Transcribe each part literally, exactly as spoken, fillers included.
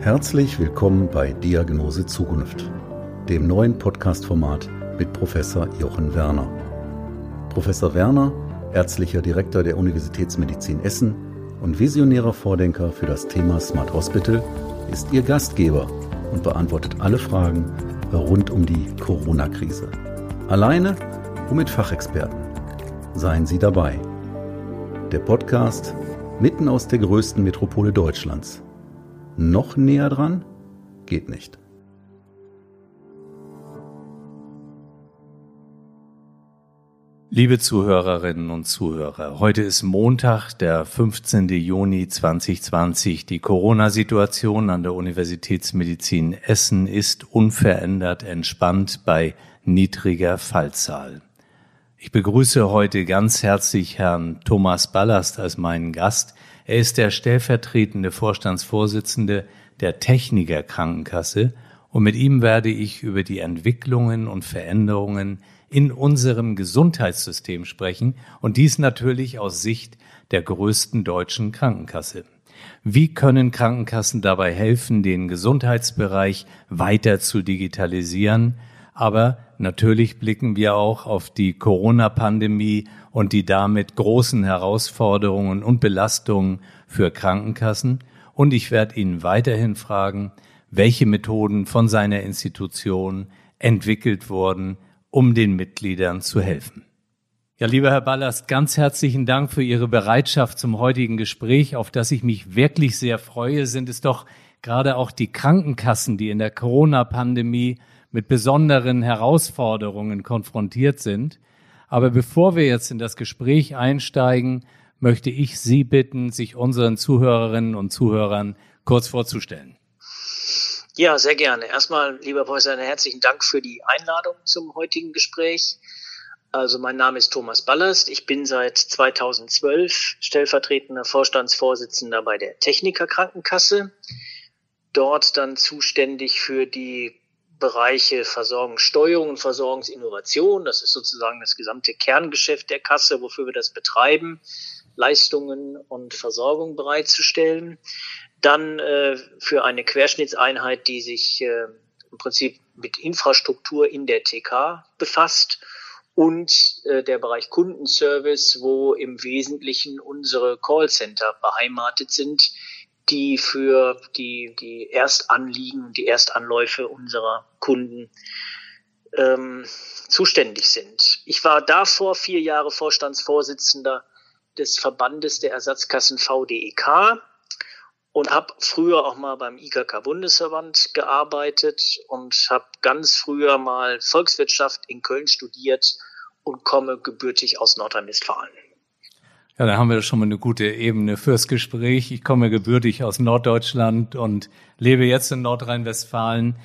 Herzlich willkommen bei Diagnose Zukunft, dem neuen Podcast-Format mit Professor Jochen Werner. Professor Werner, ärztlicher Direktor der Universitätsmedizin Essen und visionärer Vordenker für das Thema Smart Hospital, ist Ihr Gastgeber und beantwortet alle Fragen rund um die Corona-Krise. Alleine und mit Fachexperten. Seien Sie dabei. Der Podcast mitten aus der größten Metropole Deutschlands. Noch näher dran? Geht nicht. Liebe Zuhörerinnen und Zuhörer, heute ist Montag, der fünfzehnten Juni zweitausendzwanzig. Die Corona-Situation an der Universitätsmedizin Essen ist unverändert entspannt bei niedriger Fallzahl. Ich begrüße heute ganz herzlich Herrn Thomas Ballast als meinen Gast. Er ist der stellvertretende Vorstandsvorsitzende der Techniker Krankenkasse und mit ihm werde ich über die Entwicklungen und Veränderungen in unserem Gesundheitssystem sprechen und dies natürlich aus Sicht der größten deutschen Krankenkasse. Wie können Krankenkassen dabei helfen, den Gesundheitsbereich weiter zu digitalisieren? Aber natürlich blicken wir auch auf die Corona-Pandemie und die damit großen Herausforderungen und Belastungen für Krankenkassen. Und ich werde Ihnen weiterhin fragen, welche Methoden von seiner Institution entwickelt wurden, um den Mitgliedern zu helfen. Ja, lieber Herr Ballast, ganz herzlichen Dank für Ihre Bereitschaft zum heutigen Gespräch, auf das ich mich wirklich sehr freue. Sind es doch gerade auch die Krankenkassen, die in der Corona-Pandemie mit besonderen Herausforderungen konfrontiert sind. Aber bevor wir jetzt in das Gespräch einsteigen, möchte ich Sie bitten, sich unseren Zuhörerinnen und Zuhörern kurz vorzustellen. Ja, sehr gerne. Erstmal, lieber Professor, einen herzlichen Dank für die Einladung zum heutigen Gespräch. Also mein Name ist Thomas Ballast. Ich bin seit zweitausendzwölf stellvertretender Vorstandsvorsitzender bei der Techniker Krankenkasse. Dort dann zuständig für die Bereiche Versorgungssteuerung und Versorgungsinnovation. Das ist sozusagen das gesamte Kerngeschäft der Kasse, wofür wir das betreiben, Leistungen und Versorgung bereitzustellen. Dann äh, für eine Querschnittseinheit, die sich äh, im Prinzip mit Infrastruktur in der T K befasst und äh, der Bereich Kundenservice, wo im Wesentlichen unsere Callcenter beheimatet sind, die für die, die Erstanliegen, die Erstanläufe unserer Kunden ähm, zuständig sind. Ich war davor vier Jahre Vorstandsvorsitzender des Verbandes der Ersatzkassen V D E K. Und habe früher auch mal beim I K K-Bundesverband gearbeitet und habe ganz früher mal Volkswirtschaft in Köln studiert und komme gebürtig aus Nordrhein-Westfalen. Ja, da haben wir schon mal eine gute Ebene fürs Gespräch. Ich komme gebürtig aus Norddeutschland und lebe jetzt in Nordrhein-Westfalen.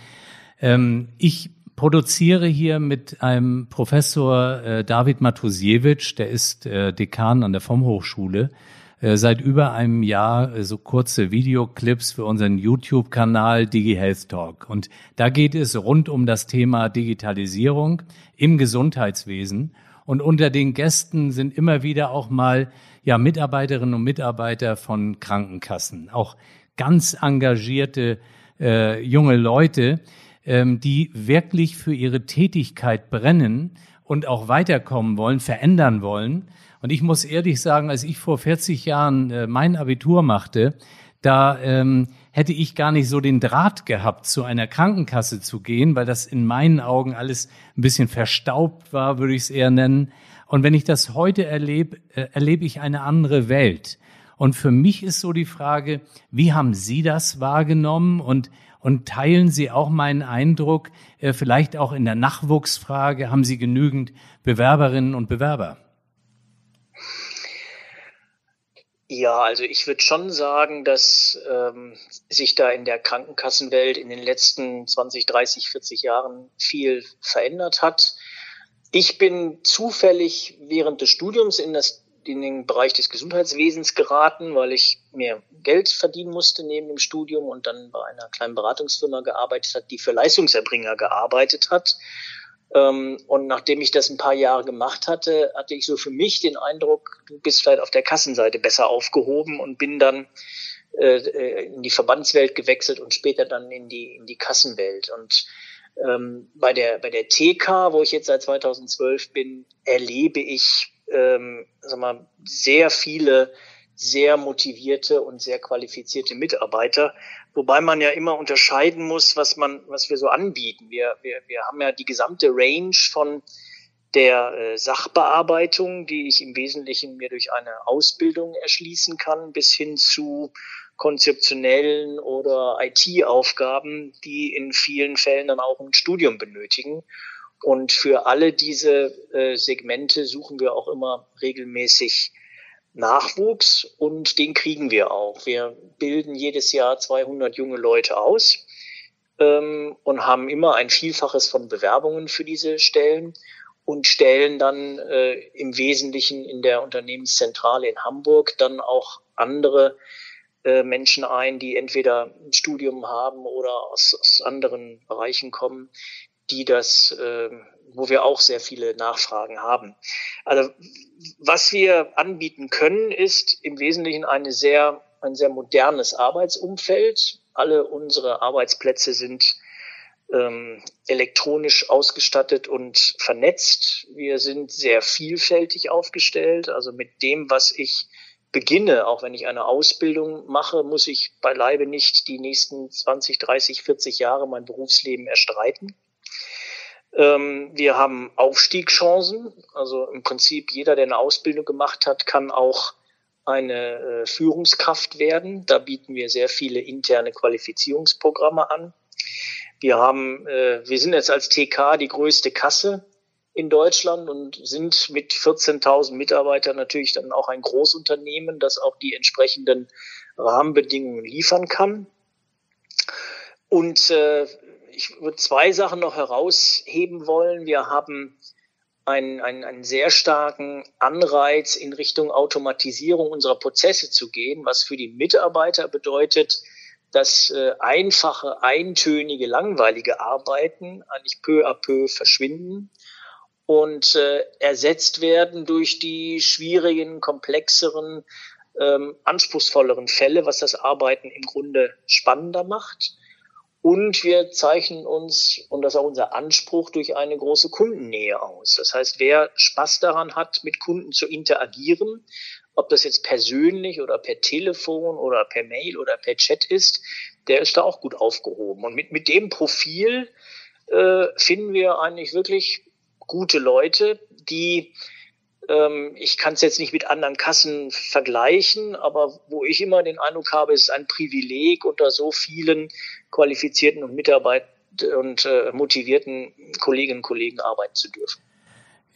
Ähm, ich produziere hier mit einem Professor äh, David Matusiewicz, der ist äh, Dekan an der F O M Hochschule, seit über einem Jahr so kurze Videoclips für unseren YouTube-Kanal DigiHealth Talk. Und da geht es rund um das Thema Digitalisierung im Gesundheitswesen. Und unter den Gästen sind immer wieder auch mal ja Mitarbeiterinnen und Mitarbeiter von Krankenkassen, auch ganz engagierte äh, junge Leute, ähm, die wirklich für ihre Tätigkeit brennen und auch weiterkommen wollen, verändern wollen. Und ich muss ehrlich sagen, als ich vor vierzig Jahren mein Abitur machte, da ähm, hätte ich gar nicht so den Draht gehabt, zu einer Krankenkasse zu gehen, weil das in meinen Augen alles ein bisschen verstaubt war, würde ich es eher nennen. Und wenn ich das heute erlebe, äh, erlebe ich eine andere Welt. Und für mich ist so die Frage, wie haben Sie das wahrgenommen und Und teilen Sie auch meinen Eindruck, vielleicht auch in der Nachwuchsfrage, haben Sie genügend Bewerberinnen und Bewerber? Ja, also ich würde schon sagen, dass ähm, sich da in der Krankenkassenwelt in den letzten zwanzig, dreißig, vierzig Jahren viel verändert hat. Ich bin zufällig während des Studiums in das in den Bereich des Gesundheitswesens geraten, weil ich mir Geld verdienen musste neben dem Studium und dann bei einer kleinen Beratungsfirma gearbeitet hat, die für Leistungserbringer gearbeitet hat. Und nachdem ich das ein paar Jahre gemacht hatte, hatte ich so für mich den Eindruck, du bist vielleicht auf der Kassenseite besser aufgehoben und bin dann äh, in die Verbandswelt gewechselt und später dann in die in die Kassenwelt. Und ähm, bei der bei der T K, wo ich jetzt seit zweitausendzwölf bin, erlebe ich ähm, sag mal, sehr viele sehr motivierte und sehr qualifizierte Mitarbeiter, wobei man ja immer unterscheiden muss, was man, was wir so anbieten. Wir, wir, wir haben ja die gesamte Range von der Sachbearbeitung, die ich im Wesentlichen mir durch eine Ausbildung erschließen kann, bis hin zu konzeptionellen oder I T-Aufgaben, die in vielen Fällen dann auch ein Studium benötigen. Und für alle diese äh, Segmente suchen wir auch immer regelmäßig Nachwuchs, und den kriegen wir auch. Wir bilden jedes Jahr zweihundert junge Leute aus ähm, und haben immer ein Vielfaches von Bewerbungen für diese Stellen und stellen dann äh, im Wesentlichen in der Unternehmenszentrale in Hamburg dann auch andere äh, Menschen ein, die entweder ein Studium haben oder aus, aus anderen Bereichen kommen, die das, äh, wo wir auch sehr viele Nachfragen haben. Also was wir anbieten können, ist im Wesentlichen eine sehr, ein sehr modernes Arbeitsumfeld. Alle unsere Arbeitsplätze sind ähm, elektronisch ausgestattet und vernetzt. Wir sind sehr vielfältig aufgestellt. Also mit dem, was ich beginne, auch wenn ich eine Ausbildung mache, muss ich beileibe nicht die nächsten zwanzig, dreißig, vierzig Jahre mein Berufsleben erstreiten. Wir haben Aufstiegschancen, also im Prinzip jeder, der eine Ausbildung gemacht hat, kann auch eine Führungskraft werden. Da bieten wir sehr viele interne Qualifizierungsprogramme an. Wir haben, wir sind jetzt als T K die größte Kasse in Deutschland und sind mit vierzehntausend Mitarbeitern natürlich dann auch ein Großunternehmen, das auch die entsprechenden Rahmenbedingungen liefern kann. Und ich würde zwei Sachen noch herausheben wollen. Wir haben einen, einen, einen sehr starken Anreiz, in Richtung Automatisierung unserer Prozesse zu gehen, was für die Mitarbeiter bedeutet, dass äh, einfache, eintönige, langweilige Arbeiten eigentlich peu à peu verschwinden und äh, ersetzt werden durch die schwierigen, komplexeren, ähm, anspruchsvolleren Fälle, was das Arbeiten im Grunde spannender macht. Und wir zeichnen uns, und das ist auch unser Anspruch, durch eine große Kundennähe aus. Das heißt, wer Spaß daran hat, mit Kunden zu interagieren, ob das jetzt persönlich oder per Telefon oder per Mail oder per Chat ist, der ist da auch gut aufgehoben. Und mit, mit dem Profil äh, finden wir eigentlich wirklich gute Leute, die, ähm, ich kann es jetzt nicht mit anderen Kassen vergleichen, aber wo ich immer den Eindruck habe, es ist ein Privileg, unter so vielen qualifizierten und Mitarbeit und äh, motivierten Kolleginnen und Kollegen arbeiten zu dürfen.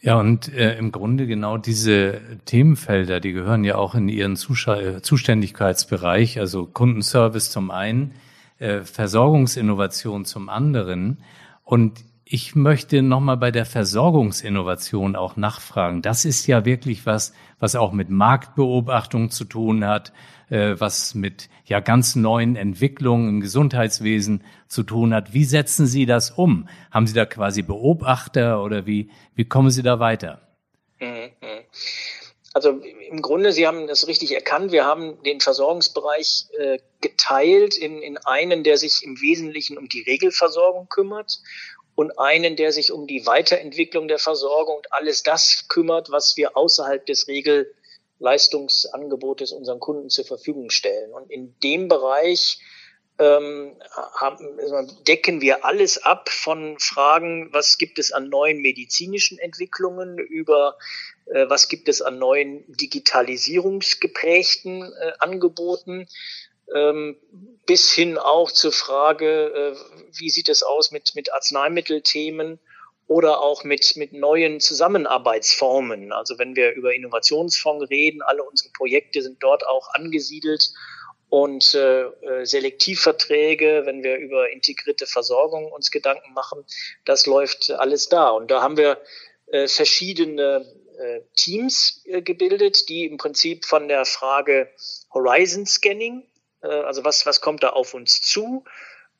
Ja, und äh, im Grunde genau diese Themenfelder, die gehören ja auch in Ihren Zuscha- Zuständigkeitsbereich, also Kundenservice zum einen, äh, Versorgungsinnovation zum anderen. Und ich möchte nochmal bei der Versorgungsinnovation auch nachfragen. Das ist ja wirklich was, was auch mit Marktbeobachtung zu tun hat, was mit ja ganz neuen Entwicklungen im Gesundheitswesen zu tun hat. Wie setzen Sie das um? Haben Sie da quasi Beobachter oder wie, wie kommen Sie da weiter? Also im Grunde, Sie haben das richtig erkannt, wir haben den Versorgungsbereich äh, geteilt in, in einen, der sich im Wesentlichen um die Regelversorgung kümmert und einen, der sich um die Weiterentwicklung der Versorgung und alles das kümmert, was wir außerhalb des Regel Leistungsangebotes unseren Kunden zur Verfügung stellen. Und in dem Bereich ähm, haben, decken wir alles ab von Fragen, was gibt es an neuen medizinischen Entwicklungen, über äh, was gibt es an neuen digitalisierungsgeprägten äh, Angeboten, ähm, bis hin auch zur Frage, äh, wie sieht es aus mit, mit Arzneimittelthemen, oder auch mit, mit neuen Zusammenarbeitsformen. Also wenn wir über Innovationsfonds reden, alle unsere Projekte sind dort auch angesiedelt und äh, Selektivverträge, wenn wir über integrierte Versorgung uns Gedanken machen, das läuft alles da. Und da haben wir äh, verschiedene äh, Teams äh, gebildet, die im Prinzip von der Frage Horizon Scanning, äh, also was, was kommt da auf uns zu,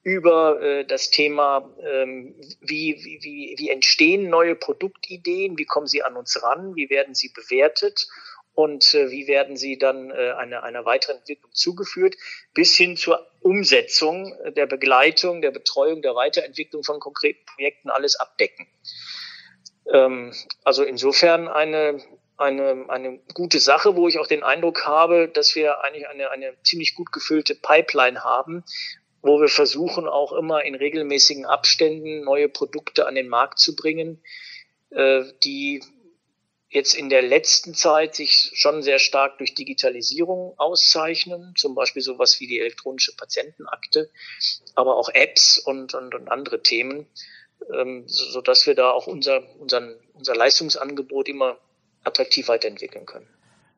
über äh, das Thema, ähm, wie, wie, wie entstehen neue Produktideen, wie kommen sie an uns ran, wie werden sie bewertet und äh, wie werden sie dann äh, einer, einer weiteren Entwicklung zugeführt, bis hin zur Umsetzung, der Begleitung, der Betreuung, der Weiterentwicklung von konkreten Projekten alles abdecken. Ähm, also insofern eine, eine, eine gute Sache, wo ich auch den Eindruck habe, dass wir eigentlich eine, eine ziemlich gut gefüllte Pipeline haben, wo wir versuchen, auch immer in regelmäßigen Abständen neue Produkte an den Markt zu bringen, äh, die jetzt in der letzten Zeit sich schon sehr stark durch Digitalisierung auszeichnen, zum Beispiel sowas wie die elektronische Patientenakte, aber auch Apps und, und, und andere Themen, ähm, so dass wir da auch unser, unseren, unser Leistungsangebot immer attraktiv weiterentwickeln können.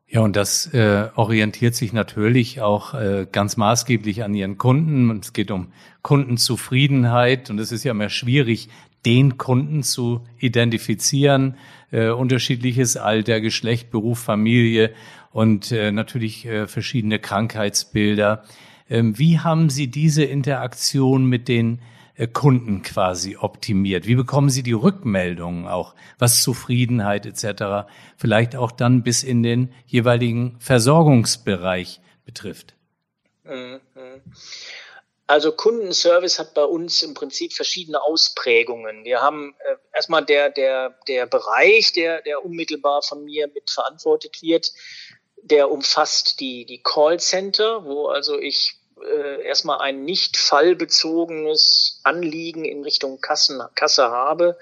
Ja, und das äh, orientiert sich natürlich auch äh, ganz maßgeblich an Ihren Kunden. Und es geht um Kundenzufriedenheit und es ist ja immer schwierig, den Kunden zu identifizieren, äh, unterschiedliches Alter, Geschlecht, Beruf, Familie und äh, natürlich äh, verschiedene Krankheitsbilder. Ähm, wie haben Sie diese Interaktion mit den äh, Kunden quasi optimiert? Wie bekommen Sie die Rückmeldungen auch, was Zufriedenheit et cetera vielleicht auch dann bis in den jeweiligen Versorgungsbereich betrifft? Mhm. Also Kundenservice hat bei uns im Prinzip verschiedene Ausprägungen. Wir haben äh, erstmal der der der Bereich, der der unmittelbar von mir mit verantwortet wird, der umfasst die die Callcenter, wo also ich äh, erstmal ein nicht fallbezogenes Anliegen in Richtung Kassen, Kasse habe,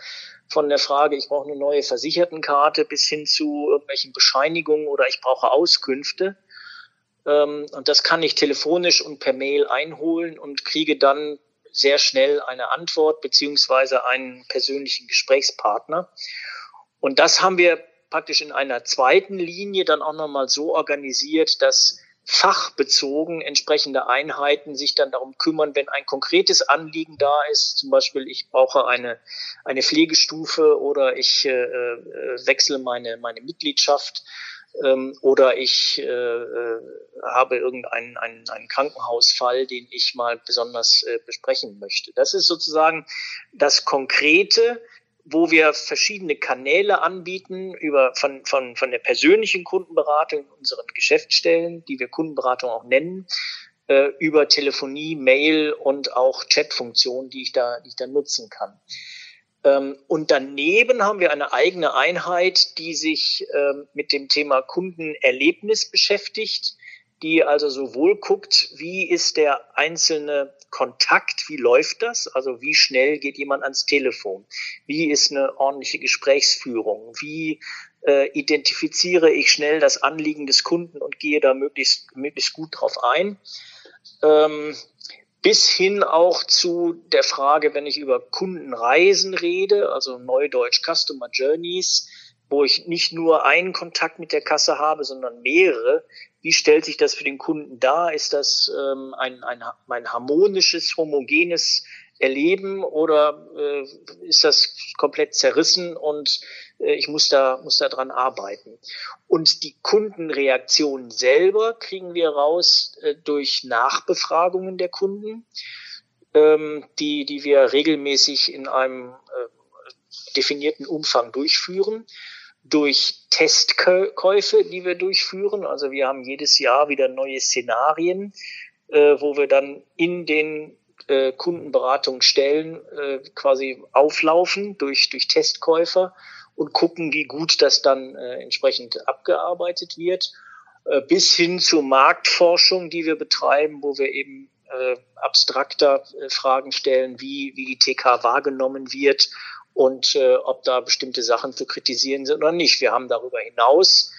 von der Frage, ich brauche eine neue Versichertenkarte bis hin zu irgendwelchen Bescheinigungen oder ich brauche Auskünfte. Und das kann ich telefonisch und per Mail einholen und kriege dann sehr schnell eine Antwort beziehungsweise einen persönlichen Gesprächspartner. Und das haben wir praktisch in einer zweiten Linie dann auch nochmal so organisiert, dass fachbezogen entsprechende Einheiten sich dann darum kümmern, wenn ein konkretes Anliegen da ist, zum Beispiel ich brauche eine, eine Pflegestufe oder ich äh, wechsle meine, meine Mitgliedschaft, oder ich äh, habe irgendeinen einen, einen Krankenhausfall, den ich mal besonders äh, besprechen möchte. Das ist sozusagen das Konkrete, wo wir verschiedene Kanäle anbieten, über von, von, von der persönlichen Kundenberatung in unseren Geschäftsstellen, die wir Kundenberatung auch nennen, äh, über Telefonie, Mail und auch Chatfunktionen, die ich da, die ich da nutzen kann. Und daneben haben wir eine eigene Einheit, die sich mit dem Thema Kundenerlebnis beschäftigt, die also sowohl guckt, wie ist der einzelne Kontakt, wie läuft das, also wie schnell geht jemand ans Telefon, wie ist eine ordentliche Gesprächsführung, wie äh, identifiziere ich schnell das Anliegen des Kunden und gehe da möglichst, möglichst gut drauf ein. Ähm, bis hin auch zu der Frage, wenn ich über Kundenreisen rede, also Neudeutsch Customer Journeys, wo ich nicht nur einen Kontakt mit der Kasse habe, sondern mehrere. Wie stellt sich das für den Kunden dar? Ist das ähm, ein, ein, ein harmonisches, homogenes Erleben oder äh, ist das komplett zerrissen und äh, ich muss da muss da dran arbeiten? Und die Kundenreaktion selber kriegen wir raus äh, durch Nachbefragungen der Kunden, ähm, die die wir regelmäßig in einem äh, definierten Umfang durchführen, durch Testkäufe, die wir durchführen. Also wir haben jedes Jahr wieder neue Szenarien, äh, wo wir dann in den Kundenberatungsstellen äh, quasi auflaufen durch durch Testkäufer und gucken, wie gut das dann äh, entsprechend abgearbeitet wird, äh, bis hin zur Marktforschung, die wir betreiben, wo wir eben äh, abstrakter äh, Fragen stellen, wie wie die T K wahrgenommen wird und äh, ob da bestimmte Sachen zu kritisieren sind oder nicht. Wir haben darüber hinaus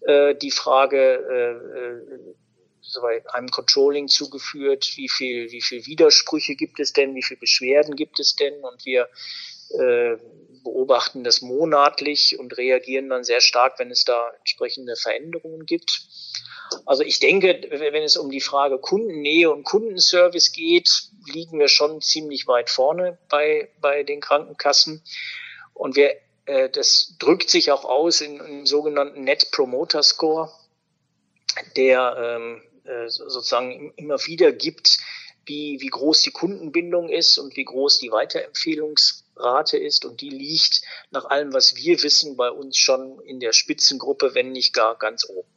äh, die Frage äh, bei einem Controlling zugeführt, wie viel, wie viel Widersprüche gibt es denn, wie viel Beschwerden gibt es denn, und wir äh, beobachten das monatlich und reagieren dann sehr stark, wenn es da entsprechende Veränderungen gibt. Also ich denke, wenn es um die Frage Kundennähe und Kundenservice geht, liegen wir schon ziemlich weit vorne bei, bei den Krankenkassen, und wir, äh, das drückt sich auch aus in, in dem sogenannten Net Promoter Score, der ähm, sozusagen immer wieder gibt, wie, wie groß die Kundenbindung ist und wie groß die Weiterempfehlungs, Rate ist, und die liegt nach allem, was wir wissen, bei uns schon in der Spitzengruppe, wenn nicht gar ganz oben.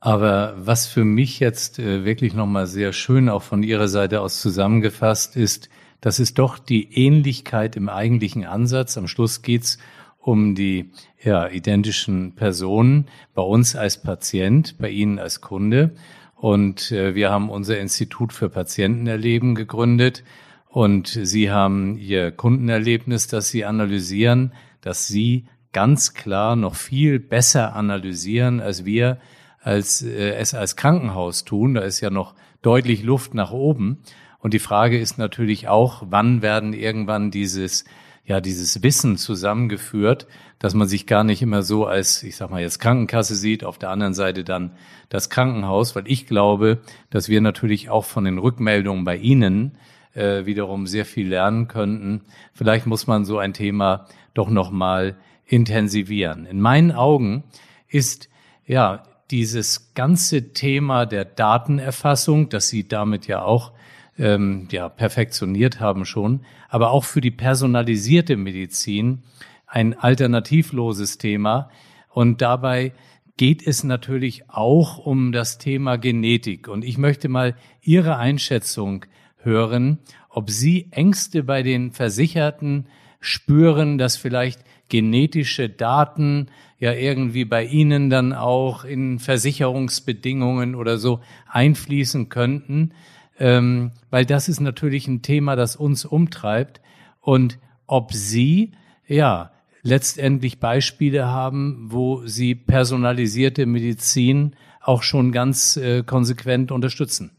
Aber was für mich jetzt wirklich nochmal sehr schön auch von Ihrer Seite aus zusammengefasst ist, das ist doch die Ähnlichkeit im eigentlichen Ansatz. Am Schluss geht's um die ja, identischen Personen, bei uns als Patient, bei Ihnen als Kunde. Und wir haben unser Institut für Patientenerleben gegründet und Sie haben Ihr Kundenerlebnis, das Sie analysieren, das Sie ganz klar noch viel besser analysieren, als wir als äh, es als Krankenhaus tun. Da ist ja noch deutlich Luft nach oben. Und die Frage ist natürlich auch, wann werden irgendwann dieses ja dieses Wissen zusammengeführt, dass man sich gar nicht immer so als, ich sag mal jetzt Krankenkasse sieht, auf der anderen Seite dann das Krankenhaus, weil ich glaube, dass wir natürlich auch von den Rückmeldungen bei Ihnen äh, wiederum sehr viel lernen könnten. Vielleicht muss man so ein Thema doch nochmal intensivieren. In meinen Augen ist ja dieses ganze Thema der Datenerfassung, das Sie damit ja auch ähm, ja, perfektioniert haben schon, aber auch für die personalisierte Medizin ein alternativloses Thema. Und dabei geht es natürlich auch um das Thema Genetik. Und ich möchte mal Ihre Einschätzung hören, ob Sie Ängste bei den Versicherten spüren, dass vielleicht genetische Daten ja irgendwie bei Ihnen dann auch in Versicherungsbedingungen oder so einfließen könnten, ähm, weil das ist natürlich ein Thema, das uns umtreibt, und ob Sie ja letztendlich Beispiele haben, wo Sie personalisierte Medizin auch schon ganz äh, konsequent unterstützen.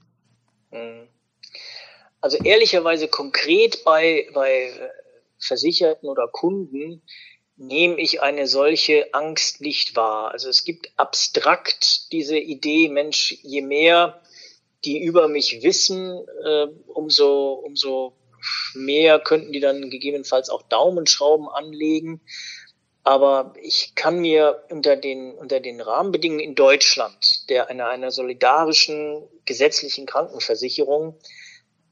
Also ehrlicherweise konkret bei, bei Versicherten oder Kunden nehme ich eine solche Angst nicht wahr. Also es gibt abstrakt diese Idee, Mensch, je mehr die über mich wissen, äh, umso, umso mehr könnten die dann gegebenenfalls auch Daumenschrauben anlegen. Aber ich kann mir unter den, unter den Rahmenbedingungen in Deutschland, der einer, einer solidarischen gesetzlichen Krankenversicherung,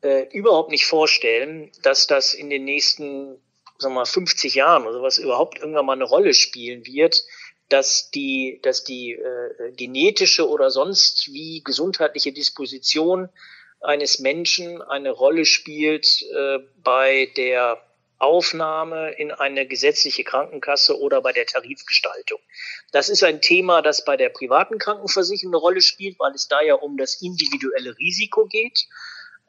äh, überhaupt nicht vorstellen, dass das in den nächsten sagen wir mal fünfzig Jahren oder was überhaupt irgendwann mal eine Rolle spielen wird, dass die, dass die äh, genetische oder sonst wie gesundheitliche Disposition eines Menschen eine Rolle spielt äh, bei der Aufnahme in eine gesetzliche Krankenkasse oder bei der Tarifgestaltung. Das ist ein Thema, das bei der privaten Krankenversicherung eine Rolle spielt, weil es da ja um das individuelle Risiko geht.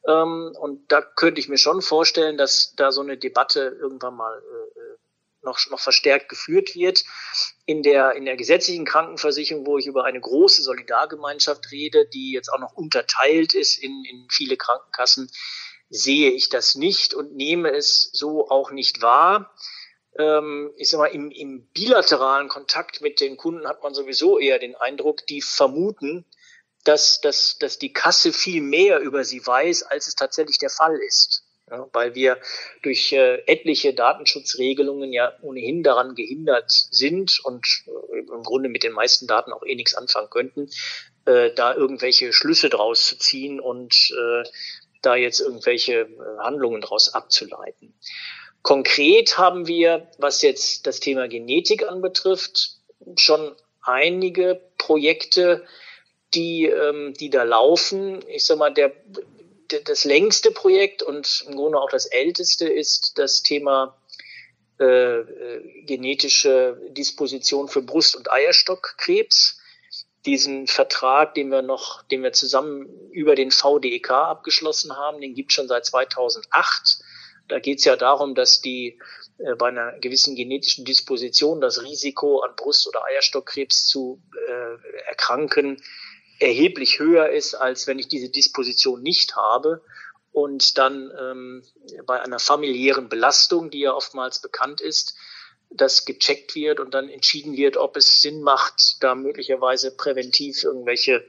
Und da könnte ich mir schon vorstellen, dass da so eine Debatte irgendwann mal noch, noch verstärkt geführt wird. In der, in der gesetzlichen Krankenversicherung, wo ich über eine große Solidargemeinschaft rede, die jetzt auch noch unterteilt ist in, in viele Krankenkassen, sehe ich das nicht und nehme es so auch nicht wahr. Ich sag mal, im, im bilateralen Kontakt mit den Kunden hat man sowieso eher den Eindruck, die vermuten, dass, dass, dass die Kasse viel mehr über sie weiß, als es tatsächlich der Fall ist. Ja, weil wir durch äh, etliche Datenschutzregelungen ja ohnehin daran gehindert sind und äh, im Grunde mit den meisten Daten auch eh nichts anfangen könnten, äh, da irgendwelche Schlüsse draus zu ziehen und äh, da jetzt irgendwelche äh, Handlungen draus abzuleiten. Konkret haben wir, was jetzt das Thema Genetik anbetrifft, schon einige Projekte, die, ähm, die da laufen. Ich sag mal, der, der, das längste Projekt und im Grunde auch das älteste ist das Thema äh, genetische Disposition für Brust- und Eierstockkrebs. Diesen Vertrag, den wir noch, den wir zusammen über den V D E K abgeschlossen haben, den gibt es schon seit zweitausendacht. Da geht es ja darum, dass die äh, bei einer gewissen genetischen Disposition das Risiko, an Brust- oder Eierstockkrebs zu äh, erkranken, erheblich höher ist, als wenn ich diese Disposition nicht habe. Und dann ähm, bei einer familiären Belastung, die ja oftmals bekannt ist, das gecheckt wird und dann entschieden wird, ob es Sinn macht, da möglicherweise präventiv irgendwelche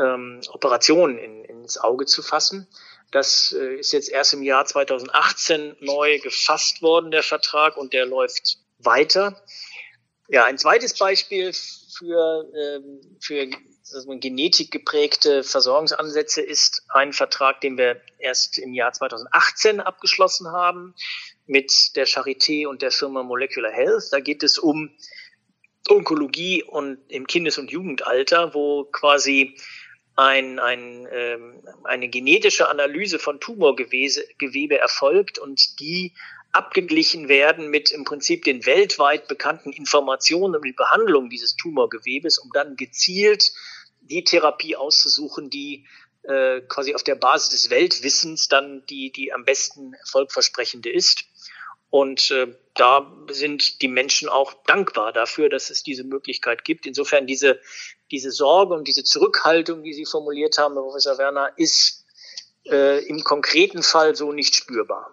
ähm, Operationen in, ins Auge zu fassen. Das äh, ist jetzt erst im Jahr zweitausendachtzehn neu gefasst worden, der Vertrag, und der läuft weiter. Ja, ein zweites Beispiel für, ähm, für Genetik geprägte Versorgungsansätze ist ein Vertrag, den wir erst im Jahr zweitausendachtzehn abgeschlossen haben mit der Charité und der Firma Molecular Health. Da geht es um Onkologie und im Kindes- und Jugendalter, wo quasi ein, ein, ähm, eine genetische Analyse von Tumorgewebe erfolgt und die abgeglichen werden mit im Prinzip den weltweit bekannten Informationen um die Behandlung dieses Tumorgewebes, um dann gezielt die Therapie auszusuchen, die äh, quasi auf der Basis des Weltwissens dann die, die am besten erfolgversprechende ist. Und äh, da sind die Menschen auch dankbar dafür, dass es diese Möglichkeit gibt. Insofern diese, diese Sorge und diese Zurückhaltung, die Sie formuliert haben, Herr Professor Werner, ist äh, im konkreten Fall so nicht spürbar.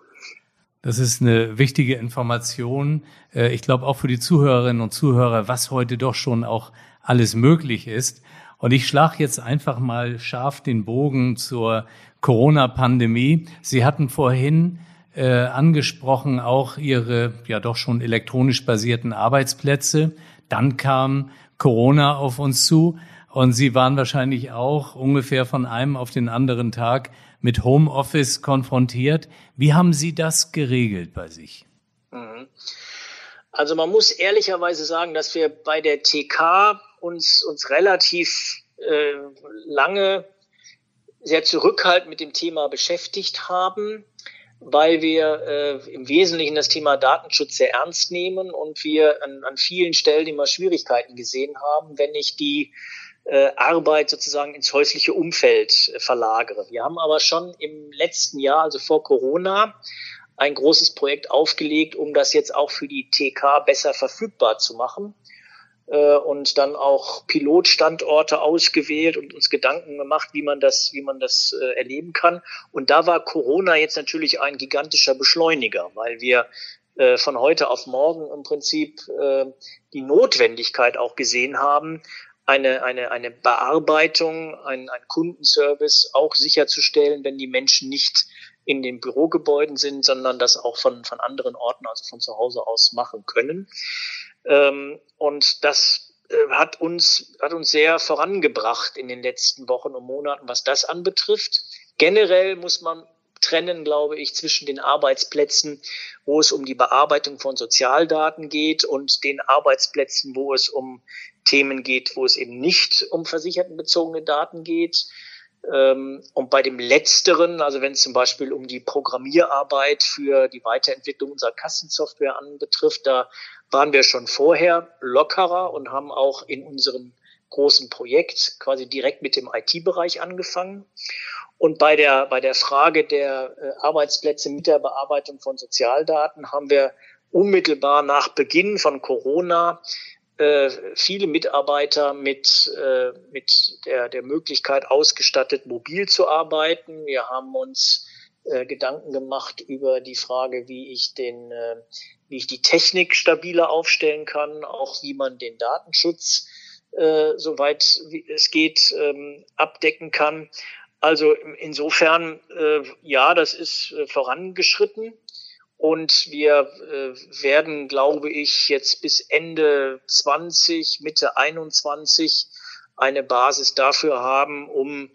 Das ist eine wichtige Information. Ich glaube auch für die Zuhörerinnen und Zuhörer, was heute doch schon auch alles möglich ist. Und ich schlage jetzt einfach mal scharf den Bogen zur Corona-Pandemie. Sie hatten vorhin äh, angesprochen auch Ihre ja doch schon elektronisch basierten Arbeitsplätze. Dann kam Corona auf uns zu und Sie waren wahrscheinlich auch ungefähr von einem auf den anderen Tag mit Homeoffice konfrontiert. Wie haben Sie das geregelt bei sich? Also man muss ehrlicherweise sagen, dass wir bei der T K uns, uns relativ äh, lange sehr zurückhaltend mit dem Thema beschäftigt haben, weil wir äh, im Wesentlichen das Thema Datenschutz sehr ernst nehmen und wir an, an vielen Stellen immer Schwierigkeiten gesehen haben, wenn ich die Arbeit sozusagen ins häusliche Umfeld verlagere. Wir haben aber schon im letzten Jahr, also vor Corona, ein großes Projekt aufgelegt, um das jetzt auch für die T K besser verfügbar zu machen und dann auch Pilotstandorte ausgewählt und uns Gedanken gemacht, wie man das, wie man das erleben kann. Und da war Corona jetzt natürlich ein gigantischer Beschleuniger, weil wir von heute auf morgen im Prinzip die Notwendigkeit auch gesehen haben, eine, eine, eine Bearbeitung, ein, ein Kundenservice auch sicherzustellen, wenn die Menschen nicht in den Bürogebäuden sind, sondern das auch von, von anderen Orten, also von zu Hause aus machen können. Ähm, und das äh, hat uns, hat uns sehr vorangebracht in den letzten Wochen und Monaten, was das anbetrifft. Generell muss man trennen, glaube ich, zwischen den Arbeitsplätzen, wo es um die Bearbeitung von Sozialdaten geht und den Arbeitsplätzen, wo es um Themen geht, wo es eben nicht um versichertenbezogene Daten geht. Und bei dem Letzteren, also wenn es zum Beispiel um die Programmierarbeit für die Weiterentwicklung unserer Kassensoftware anbetrifft, da waren wir schon vorher lockerer und haben auch in unserem großen Projekt quasi direkt mit dem I T-Bereich angefangen. Und bei der, bei der Frage der Arbeitsplätze mit der Bearbeitung von Sozialdaten haben wir unmittelbar nach Beginn von Corona äh, viele Mitarbeiter mit, äh, mit der, der Möglichkeit ausgestattet, mobil zu arbeiten. Wir haben uns äh, Gedanken gemacht über die Frage, wie ich den, äh, wie ich die Technik stabiler aufstellen kann, auch wie man den Datenschutz äh, soweit es geht ähm, abdecken kann. Also insofern, äh, ja, das ist äh, vorangeschritten und wir äh, werden, glaube ich, jetzt bis Ende zwanzig, Mitte einundzwanzig eine Basis dafür haben, um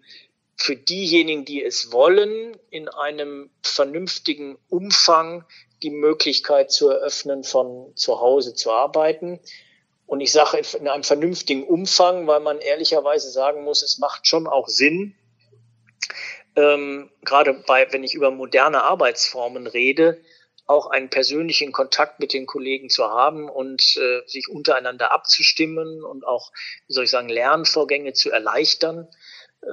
für diejenigen, die es wollen, in einem vernünftigen Umfang die Möglichkeit zu eröffnen, von zu Hause zu arbeiten. Und ich sage in einem vernünftigen Umfang, weil man ehrlicherweise sagen muss, es macht schon auch Sinn, Ähm, gerade bei, wenn ich über moderne Arbeitsformen rede, auch einen persönlichen Kontakt mit den Kollegen zu haben und äh, sich untereinander abzustimmen und auch, wie soll ich sagen, Lernvorgänge zu erleichtern.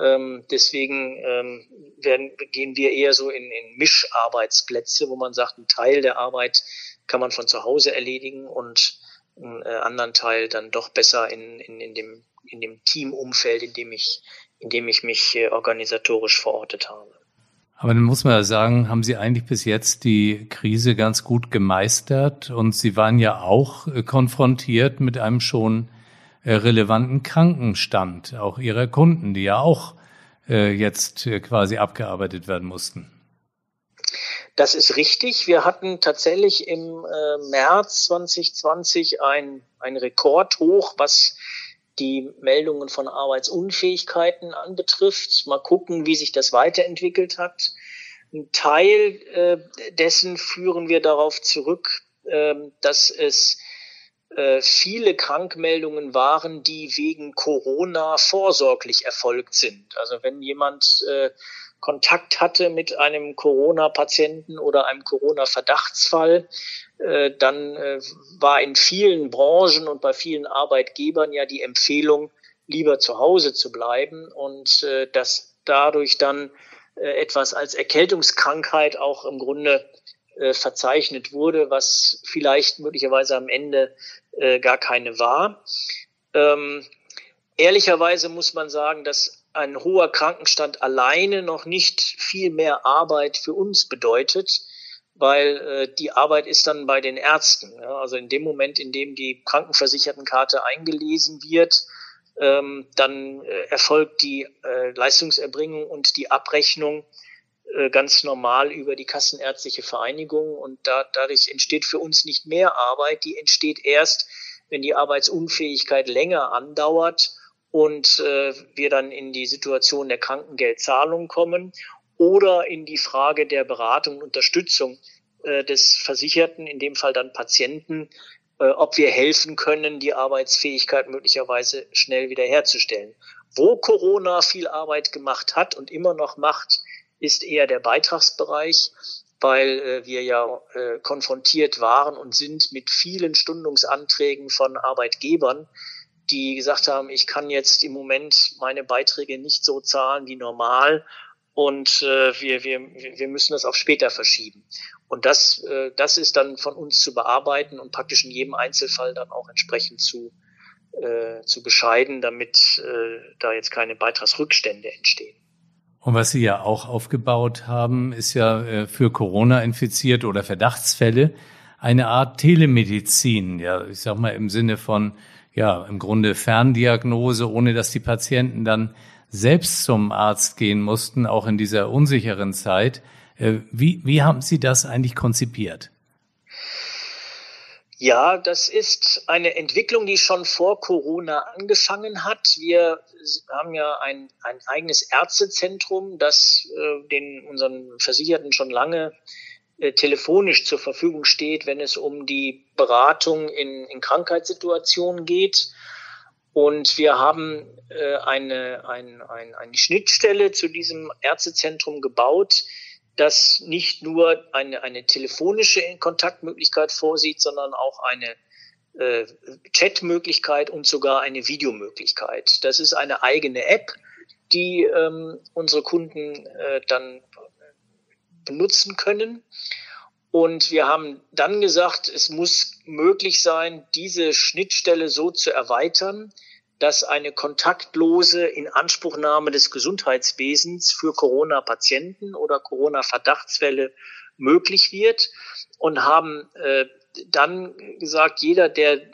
Ähm, deswegen ähm, werden, gehen wir eher so in, in Mischarbeitsplätze, wo man sagt, einen Teil der Arbeit kann man von zu Hause erledigen und einen äh, anderen Teil dann doch besser in, in, in dem, in dem Teamumfeld, in dem ich indem ich mich organisatorisch verortet habe. Aber dann muss man ja sagen, haben Sie eigentlich bis jetzt die Krise ganz gut gemeistert und Sie waren ja auch konfrontiert mit einem schon relevanten Krankenstand, auch Ihrer Kunden, die ja auch jetzt quasi abgearbeitet werden mussten. Das ist richtig. Wir hatten tatsächlich im März zwanzig zwanzig ein, ein Rekordhoch, was die Meldungen von Arbeitsunfähigkeiten anbetrifft. Mal gucken, wie sich das weiterentwickelt hat. Ein Teil äh, dessen führen wir darauf zurück, äh, dass es äh, viele Krankmeldungen waren, die wegen Corona vorsorglich erfolgt sind. Also wenn jemand äh, Kontakt hatte mit einem Corona-Patienten oder einem Corona-Verdachtsfall, äh, dann äh, war in vielen Branchen und bei vielen Arbeitgebern ja die Empfehlung, lieber zu Hause zu bleiben, und äh, dass dadurch dann äh, etwas als Erkältungskrankheit auch im Grunde äh, verzeichnet wurde, was vielleicht möglicherweise am Ende äh, gar keine war. Ähm, ehrlicherweise muss man sagen, dass ein hoher Krankenstand alleine noch nicht viel mehr Arbeit für uns bedeutet, weil äh, die Arbeit ist dann bei den Ärzten. Ja? Also in dem Moment, in dem die Krankenversichertenkarte eingelesen wird, ähm, dann äh, erfolgt die äh, Leistungserbringung und die Abrechnung äh, ganz normal über die Kassenärztliche Vereinigung. Und da, dadurch entsteht für uns nicht mehr Arbeit, die entsteht erst, wenn die Arbeitsunfähigkeit länger andauert und äh, wir dann in die Situation der Krankengeldzahlung kommen oder in die Frage der Beratung und Unterstützung äh, des Versicherten, in dem Fall dann Patienten, äh, ob wir helfen können, die Arbeitsfähigkeit möglicherweise schnell wiederherzustellen. Wo Corona viel Arbeit gemacht hat und immer noch macht, ist eher der Beitragsbereich, weil äh, wir ja äh, konfrontiert waren und sind mit vielen Stundungsanträgen von Arbeitgebern, die gesagt haben, ich kann jetzt im Moment meine Beiträge nicht so zahlen wie normal und äh, wir, wir, wir müssen das auf später verschieben. Und das, äh, das ist dann von uns zu bearbeiten und praktisch in jedem Einzelfall dann auch entsprechend zu, äh, zu bescheiden, damit äh, da jetzt keine Beitragsrückstände entstehen. Und was Sie ja auch aufgebaut haben, ist ja äh, für Corona infiziert oder Verdachtsfälle eine Art Telemedizin, ja, ich sag mal im Sinne von, ja, im Grunde Ferndiagnose, ohne dass die Patienten dann selbst zum Arzt gehen mussten, auch in dieser unsicheren Zeit. Wie, wie haben Sie das eigentlich konzipiert? Ja, das ist eine Entwicklung, die schon vor Corona angefangen hat. Wir haben ja ein, ein eigenes Ärztezentrum, das äh, den unseren Versicherten schon lange telefonisch zur Verfügung steht, wenn es um die Beratung in, in Krankheitssituationen geht. Und wir haben äh, eine, ein, ein, eine Schnittstelle zu diesem Ärztezentrum gebaut, das nicht nur eine, eine telefonische Kontaktmöglichkeit vorsieht, sondern auch eine äh, Chatmöglichkeit und sogar eine Videomöglichkeit. Das ist eine eigene App, die ähm, unsere Kunden äh, dann benutzen können. Und wir haben dann gesagt, es muss möglich sein, diese Schnittstelle so zu erweitern, dass eine kontaktlose Inanspruchnahme des Gesundheitswesens für Corona-Patienten oder Corona-Verdachtsfälle möglich wird, und haben äh, dann gesagt, jeder, der äh,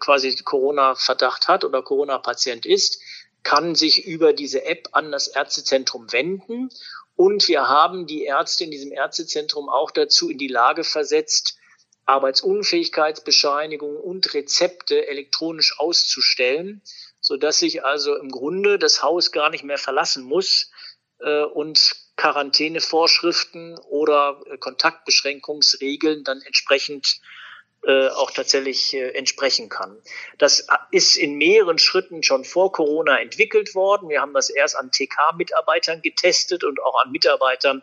quasi Corona-Verdacht hat oder Corona-Patient ist, kann sich über diese App an das Ärztezentrum wenden. Und wir haben die Ärzte in diesem Ärztezentrum auch dazu in die Lage versetzt, Arbeitsunfähigkeitsbescheinigungen und Rezepte elektronisch auszustellen, sodass ich also im Grunde das Haus gar nicht mehr verlassen muss äh, und Quarantänevorschriften oder äh, Kontaktbeschränkungsregeln dann entsprechend äh, auch tatsächlich äh, entsprechen kann. Das ist in mehreren Schritten schon vor Corona entwickelt worden. Wir haben das erst an T K-Mitarbeitern getestet und auch an Mitarbeitern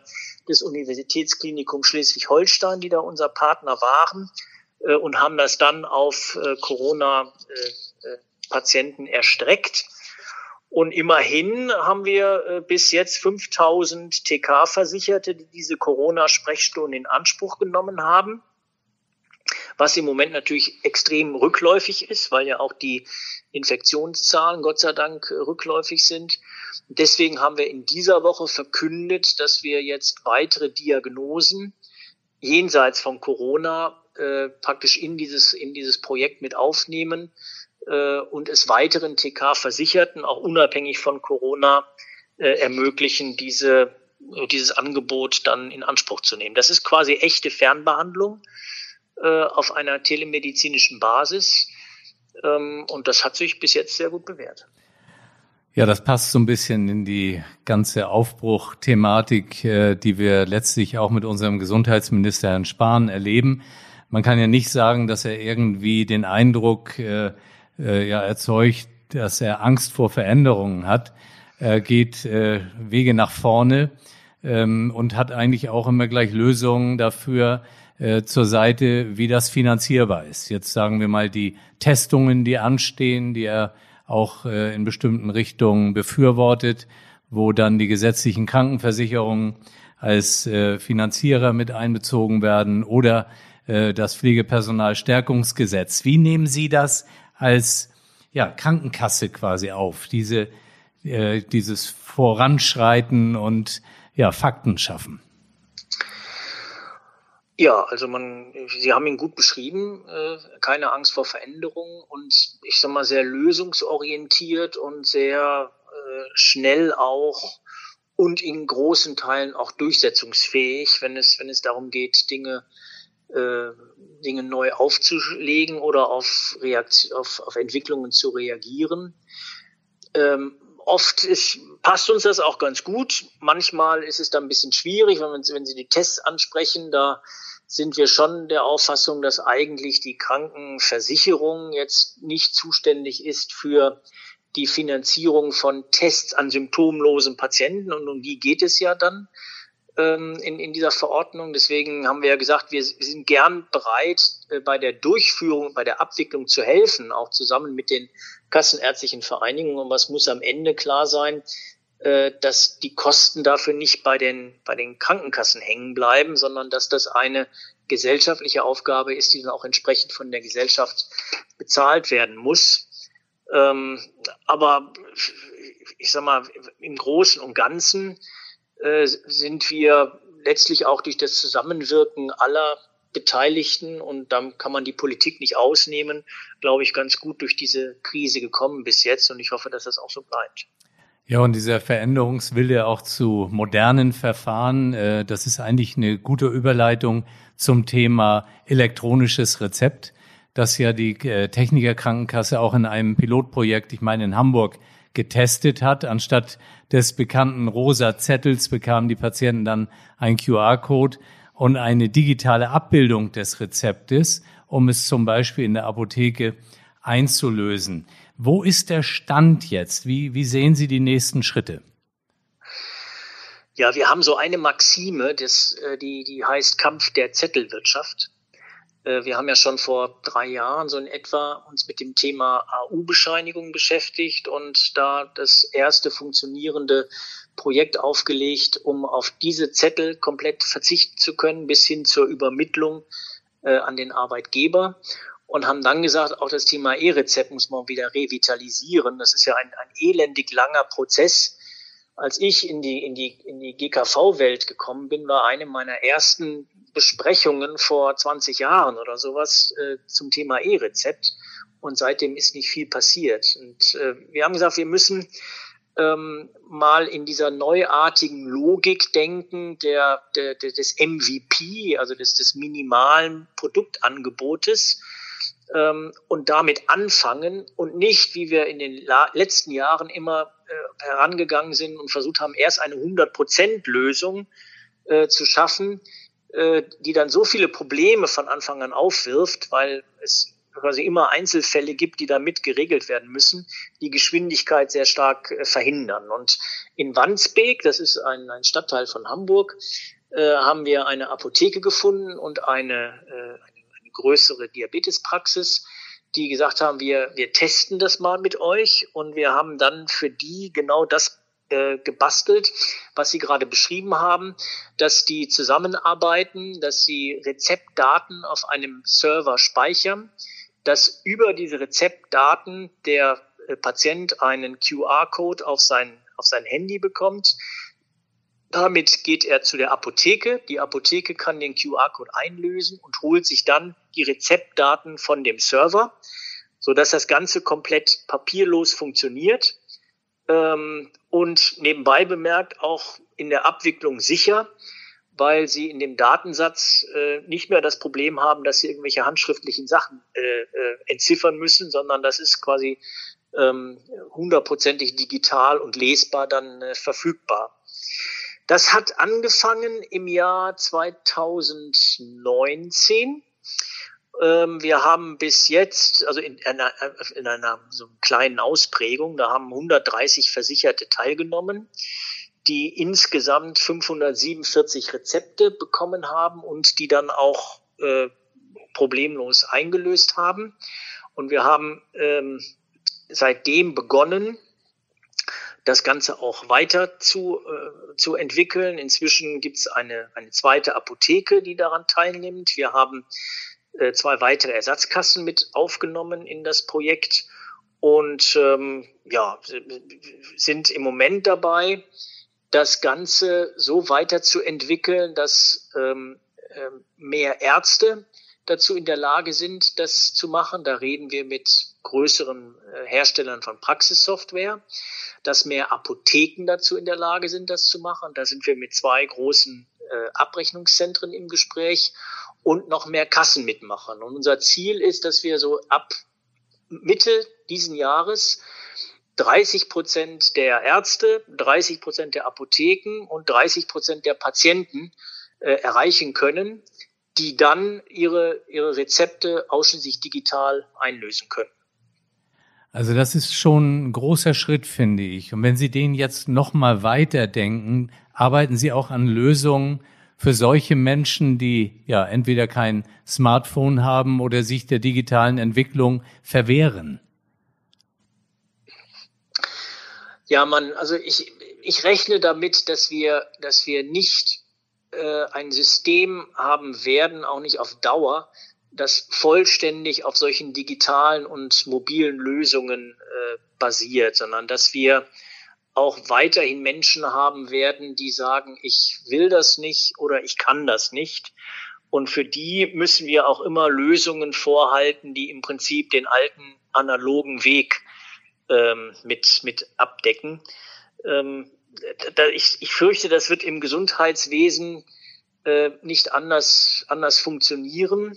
des Universitätsklinikums Schleswig-Holstein, die da unser Partner waren, äh, und haben das dann auf äh, Corona-Patienten äh, äh, erstreckt. Und immerhin haben wir äh, bis jetzt fünftausend T K-Versicherte, die diese Corona-Sprechstunden in Anspruch genommen haben, was im Moment natürlich extrem rückläufig ist, weil ja auch die Infektionszahlen Gott sei Dank rückläufig sind. Deswegen haben wir in dieser Woche verkündet, dass wir jetzt weitere Diagnosen jenseits von Corona äh, praktisch in dieses, in dieses Projekt mit aufnehmen äh, und es weiteren T K-Versicherten, auch unabhängig von Corona, äh, ermöglichen, diese, dieses Angebot dann in Anspruch zu nehmen. Das ist quasi echte Fernbehandlung auf einer telemedizinischen Basis, und das hat sich bis jetzt sehr gut bewährt. Ja, das passt so ein bisschen in die ganze Aufbruchthematik, die wir letztlich auch mit unserem Gesundheitsminister Herrn Spahn erleben. Man kann ja nicht sagen, dass er irgendwie den Eindruck äh, äh, ja, erzeugt, dass er Angst vor Veränderungen hat. Er geht äh, Wege nach vorne ähm, und hat eigentlich auch immer gleich Lösungen dafür äh, zur Seite, wie das finanzierbar ist. Jetzt sagen wir mal die Testungen, die anstehen, die er auch äh, in bestimmten Richtungen befürwortet, wo dann die gesetzlichen Krankenversicherungen als äh, Finanzierer mit einbezogen werden oder äh, das Pflegepersonalstärkungsgesetz. Wie nehmen Sie das als ja, Krankenkasse quasi auf, diese, äh, dieses Voranschreiten und ja, Fakten schaffen? Ja, also man, Sie haben ihn gut beschrieben, keine Angst vor Veränderungen und ich sag mal sehr lösungsorientiert und sehr schnell auch und in großen Teilen auch durchsetzungsfähig, wenn es, wenn es darum geht, Dinge, Dinge neu aufzulegen oder auf Reaktion, auf, auf Entwicklungen zu reagieren. Ähm, Oft ist, passt uns das auch ganz gut. Manchmal ist es dann ein bisschen schwierig, wenn, wenn Sie die Tests ansprechen. Da sind wir schon der Auffassung, dass eigentlich die Krankenversicherung jetzt nicht zuständig ist für die Finanzierung von Tests an symptomlosen Patienten. Und um die geht es ja dann ähm, in, in dieser Verordnung. Deswegen haben wir ja gesagt, wir sind gern bereit, äh, bei der Durchführung, bei der Abwicklung zu helfen, auch zusammen mit den kassenärztlichen Vereinigungen, und was muss am Ende klar sein, dass die Kosten dafür nicht bei den, bei den Krankenkassen hängen bleiben, sondern dass das eine gesellschaftliche Aufgabe ist, die dann auch entsprechend von der Gesellschaft bezahlt werden muss. Aber ich sag mal, im Großen und Ganzen sind wir letztlich auch durch das Zusammenwirken aller Beteiligten, und dann kann man die Politik nicht ausnehmen, glaube ich, ganz gut durch diese Krise gekommen bis jetzt. Und ich hoffe, dass das auch so bleibt. Ja, und dieser Veränderungswille auch zu modernen Verfahren, äh, das ist eigentlich eine gute Überleitung zum Thema elektronisches Rezept, das ja die äh, Techniker Krankenkasse auch in einem Pilotprojekt, ich meine in Hamburg, getestet hat. Anstatt des bekannten rosa Zettels bekamen die Patienten dann einen Q R-Code und eine digitale Abbildung des Rezeptes, um es zum Beispiel in der Apotheke einzulösen. Wo ist der Stand jetzt? Wie, wie sehen Sie die nächsten Schritte? Ja, wir haben so eine Maxime, das, die, die heißt Kampf der Zettelwirtschaft. Wir haben ja schon vor drei Jahren so in etwa uns mit dem Thema A U-Bescheinigung beschäftigt und da das erste funktionierende Projekt aufgelegt, um auf diese Zettel komplett verzichten zu können, bis hin zur Übermittlung äh, an den Arbeitgeber, und haben dann gesagt, auch das Thema E-Rezept muss man wieder revitalisieren. Das ist ja ein, ein elendig langer Prozess. Als ich in die, in die, in die G K V-Welt gekommen bin, war eine meiner ersten Besprechungen vor zwanzig Jahren oder sowas äh, zum Thema E-Rezept, und seitdem ist nicht viel passiert. Und äh, wir haben gesagt, wir müssen Ähm, mal in dieser neuartigen Logik denken der, der, des M V P, also des, des minimalen Produktangebotes, ähm, und damit anfangen und nicht, wie wir in den La- letzten Jahren immer äh, herangegangen sind und versucht haben, erst eine hundert Prozent Lösung äh, zu schaffen, äh, die dann so viele Probleme von Anfang an aufwirft, weil es quasi immer Einzelfälle gibt, die damit geregelt werden müssen, die Geschwindigkeit sehr stark äh, verhindern. Und in Wandsbek, das ist ein, ein Stadtteil von Hamburg, äh, haben wir eine Apotheke gefunden und eine, äh, eine größere Diabetespraxis, die gesagt haben, wir, wir testen das mal mit euch, und wir haben dann für die genau das äh, gebastelt, was Sie gerade beschrieben haben, dass die zusammenarbeiten, dass sie Rezeptdaten auf einem Server speichern, dass über diese Rezeptdaten der äh, Patient einen Q R-Code auf sein, auf sein Handy bekommt. Damit geht er zu der Apotheke. Die Apotheke kann den Q R-Code einlösen und holt sich dann die Rezeptdaten von dem Server, sodass das Ganze komplett papierlos funktioniert. Ähm, und nebenbei bemerkt auch in der Abwicklung sicher, weil sie in dem Datensatz äh, nicht mehr das Problem haben, dass sie irgendwelche handschriftlichen Sachen äh, äh, entziffern müssen, sondern das ist quasi ähm, hundertprozentig digital und lesbar dann äh, verfügbar. Das hat angefangen im Jahr zweitausendneunzehn. Ähm, wir haben bis jetzt, also in, in, einer, in einer so kleinen Ausprägung, da haben hundertdreißig Versicherte teilgenommen, die insgesamt fünfhundertsiebenundvierzig Rezepte bekommen haben und die dann auch äh, problemlos eingelöst haben. Und wir haben ähm, seitdem begonnen, das Ganze auch weiter zu, äh, zu entwickeln. Inzwischen gibt es eine, eine zweite Apotheke, die daran teilnimmt. Wir haben äh, zwei weitere Ersatzkassen mit aufgenommen in das Projekt und ähm, ja, sind im Moment dabei, das Ganze so weiterzuentwickeln, dass ähm, äh, mehr Ärzte dazu in der Lage sind, das zu machen. Da reden wir mit größeren Herstellern von Praxissoftware, dass mehr Apotheken dazu in der Lage sind, das zu machen. Da sind wir mit zwei großen äh, Abrechnungszentren im Gespräch und noch mehr Kassen mitmachen. Und unser Ziel ist, dass wir so ab Mitte diesen Jahres dreißig Prozent der Ärzte, dreißig Prozent der Apotheken und dreißig Prozent der Patienten äh, erreichen können, die dann ihre, ihre Rezepte ausschließlich digital einlösen können. Also das ist schon ein großer Schritt, finde ich. Und wenn Sie den jetzt nochmal weiterdenken, arbeiten Sie auch an Lösungen für solche Menschen, die ja entweder kein Smartphone haben oder sich der digitalen Entwicklung verwehren? Ja, man, also ich, ich rechne damit, dass wir, dass wir nicht ein System haben werden, auch nicht auf Dauer, das vollständig auf solchen digitalen und mobilen Lösungen äh, basiert, sondern dass wir auch weiterhin Menschen haben werden, die sagen, ich will das nicht oder ich kann das nicht. Und für die müssen wir auch immer Lösungen vorhalten, die im Prinzip den alten analogen Weg ähm, mit, mit abdecken. Ähm, Ich, ich fürchte, das wird im Gesundheitswesen äh, nicht anders, anders funktionieren.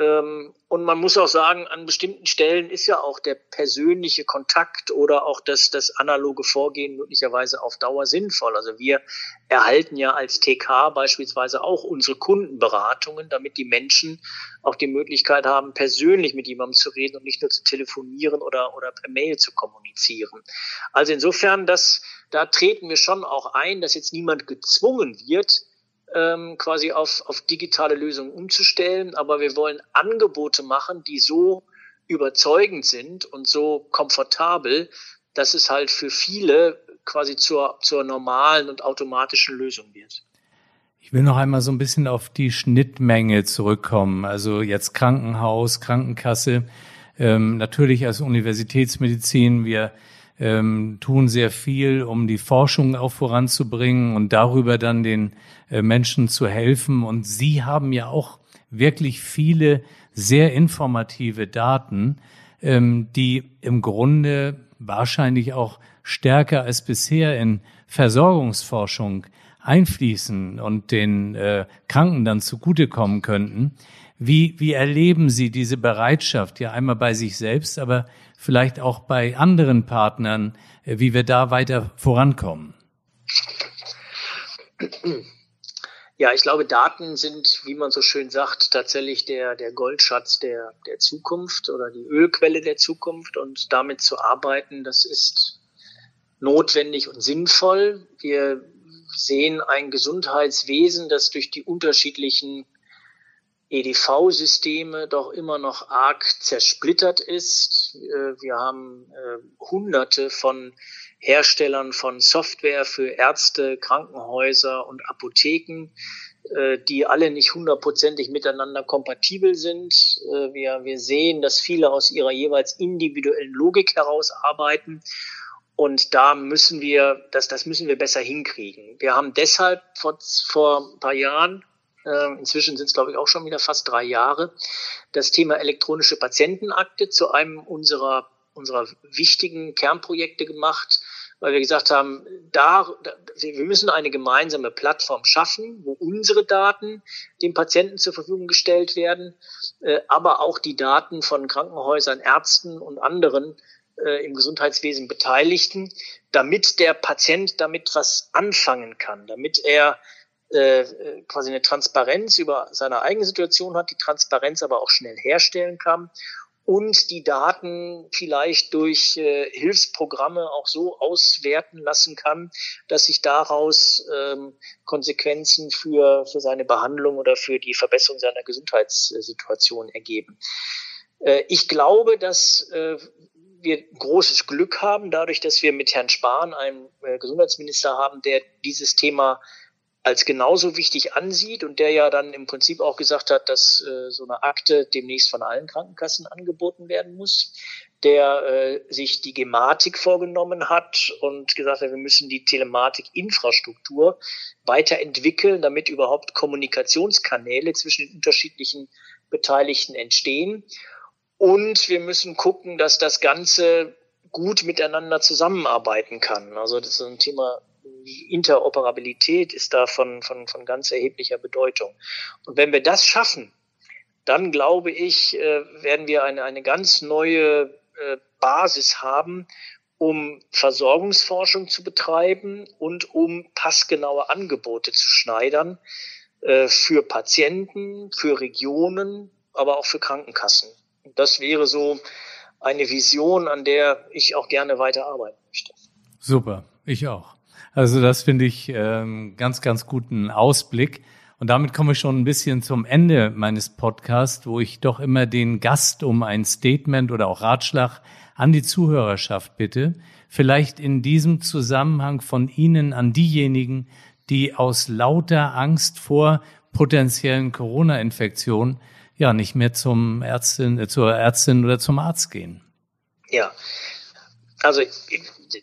Ähm, und man muss auch sagen, an bestimmten Stellen ist ja auch der persönliche Kontakt oder auch das, das analoge Vorgehen möglicherweise auf Dauer sinnvoll. Also wir erhalten ja als T K beispielsweise auch unsere Kundenberatungen, damit die Menschen auch die Möglichkeit haben, persönlich mit jemandem zu reden und nicht nur zu telefonieren oder, oder per Mail zu kommunizieren. Also insofern, das da treten wir schon auch ein, dass jetzt niemand gezwungen wird, ähm, quasi auf, auf digitale Lösungen umzustellen. Aber wir wollen Angebote machen, die so überzeugend sind und so komfortabel, dass es halt für viele quasi zur, zur normalen und automatischen Lösung wird. Ich will noch einmal so ein bisschen auf die Schnittmenge zurückkommen. Also jetzt Krankenhaus, Krankenkasse, ähm, natürlich als Universitätsmedizin, wir Ähm, tun sehr viel, um die Forschung auch voranzubringen und darüber dann den äh, Menschen zu helfen. Und Sie haben ja auch wirklich viele sehr informative Daten, ähm, die im Grunde wahrscheinlich auch stärker als bisher in Versorgungsforschung einfließen und den äh, Kranken dann zugutekommen könnten. Wie, wie erleben Sie diese Bereitschaft, ja einmal bei sich selbst, aber vielleicht auch bei anderen Partnern, wie wir da weiter vorankommen? Ja, ich glaube, Daten sind, wie man so schön sagt, tatsächlich der, der Goldschatz der, der Zukunft oder die Ölquelle der Zukunft. Und damit zu arbeiten, das ist notwendig und sinnvoll. Wir sehen ein Gesundheitswesen, das durch die unterschiedlichen E D V-Systeme doch immer noch arg zersplittert ist. Wir haben hunderte von Herstellern von Software für Ärzte, Krankenhäuser und Apotheken, die alle nicht hundertprozentig miteinander kompatibel sind. Wir, wir sehen, dass viele aus ihrer jeweils individuellen Logik heraus arbeiten. Und da müssen wir, das, das müssen wir besser hinkriegen. Wir haben deshalb vor, vor ein paar Jahren, inzwischen sind es, glaube ich, auch schon wieder fast drei Jahre, das Thema elektronische Patientenakte zu einem unserer, unserer wichtigen Kernprojekte gemacht, weil wir gesagt haben, da, wir müssen eine gemeinsame Plattform schaffen, wo unsere Daten den Patienten zur Verfügung gestellt werden, aber auch die Daten von Krankenhäusern, Ärzten und anderen äh, im Gesundheitswesen Beteiligten, damit der Patient damit was anfangen kann, damit er äh, quasi eine Transparenz über seine eigene Situation hat, die Transparenz aber auch schnell herstellen kann und die Daten vielleicht durch äh, Hilfsprogramme auch so auswerten lassen kann, dass sich daraus ähm, Konsequenzen für, für seine Behandlung oder für die Verbesserung seiner Gesundheitssituation ergeben. Äh, ich glaube, dass äh, wir großes Glück haben, dadurch, dass wir mit Herrn Spahn einen äh, Gesundheitsminister haben, der dieses Thema als genauso wichtig ansieht und der ja dann im Prinzip auch gesagt hat, dass äh, so eine Akte demnächst von allen Krankenkassen angeboten werden muss, der äh, sich die Gematik vorgenommen hat und gesagt hat, wir müssen die Telematik-Infrastruktur weiterentwickeln, damit überhaupt Kommunikationskanäle zwischen den unterschiedlichen Beteiligten entstehen. Und wir müssen gucken, dass das Ganze gut miteinander zusammenarbeiten kann. Also das ist ein Thema, die Interoperabilität ist da von, von, von ganz erheblicher Bedeutung. Und wenn wir das schaffen, dann glaube ich, werden wir eine, eine ganz neue Basis haben, um Versorgungsforschung zu betreiben und um passgenaue Angebote zu schneidern für Patienten, für Regionen, aber auch für Krankenkassen. Und das wäre so eine Vision, an der ich auch gerne weiter arbeiten möchte. Super, ich auch. Also das finde ich ähm, ganz, ganz guten Ausblick. Und damit komme ich schon ein bisschen zum Ende meines Podcasts, wo ich doch immer den Gast um ein Statement oder auch Ratschlag an die Zuhörerschaft bitte. Vielleicht in diesem Zusammenhang von Ihnen an diejenigen, die aus lauter Angst vor potenziellen Corona-Infektionen ja nicht mehr zum Ärztin, äh, zur Ärztin oder zum Arzt gehen. Ja, also ich